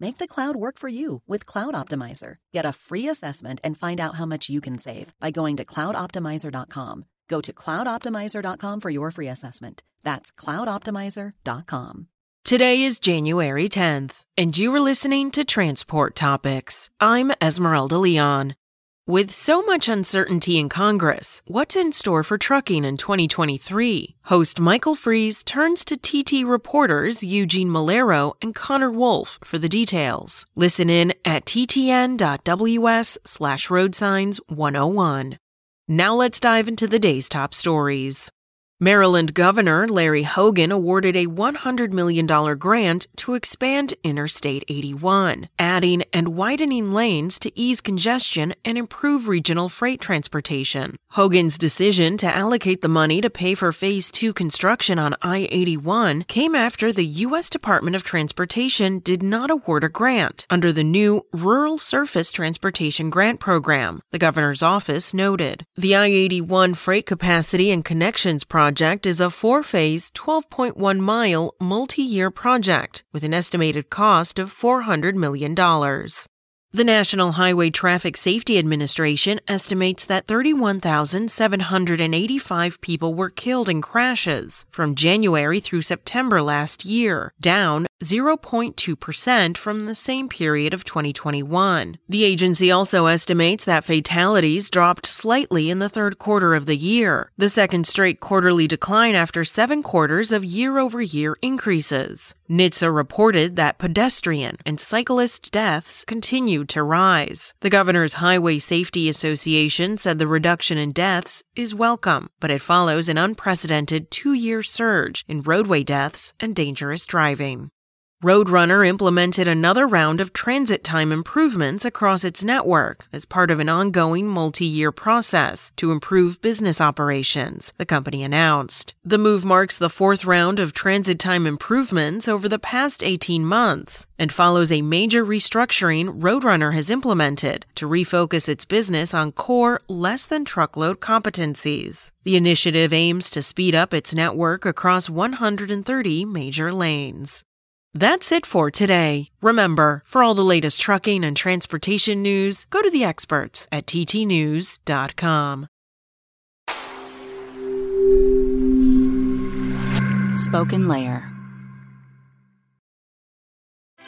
Make the cloud work for you with Cloud Optimizer. Get a free assessment and find out how much you can save by going to cloudoptimizer.com. Go to cloudoptimizer.com for your free assessment. That's cloudoptimizer.com. Today is January 10th, and you are listening to Transport Topics. I'm Esmeralda Leon. With so much uncertainty in Congress, what's in store for trucking in 2023? Host Michael Fries turns to TT reporters Eugene Molero and Connor Wolf for the details. Listen in at ttn.ws/roadsigns101. Now let's dive into the day's top stories. Maryland Governor Larry Hogan awarded a $100 million grant to expand Interstate 81, adding and widening lanes to ease congestion and improve regional freight transportation. Hogan's decision to allocate the money to pay for Phase 2 construction on I-81 came after the U.S. Department of Transportation did not award a grant under the new Rural Surface Transportation Grant Program, the governor's office noted. The I-81 Freight Capacity and Connections Project is a 4-phase, 12.1-mile, multi-year project with an estimated cost of $400 million. The National Highway Traffic Safety Administration estimates that 31,785 people were killed in crashes from January through September last year, down 0.2% from the same period of 2021. The agency also estimates that fatalities dropped slightly in the third quarter of the year, the second straight quarterly decline after 7 quarters of year-over-year increases. NHTSA reported that pedestrian and cyclist deaths continued to rise. The Governor's Highway Safety Association said the reduction in deaths is welcome, but it follows an unprecedented 2-year surge in roadway deaths and dangerous driving. Roadrunner implemented another round of transit time improvements across its network as part of an ongoing multi-year process to improve business operations, the company announced. The move marks the 4th round of transit time improvements over the past 18 months and follows a major restructuring Roadrunner has implemented to refocus its business on core, less-than-truckload competencies. The initiative aims to speed up its network across 130 major lanes. That's it for today. Remember, for all the latest trucking and transportation news, go to the experts at ttnews.com. Spoken Layer.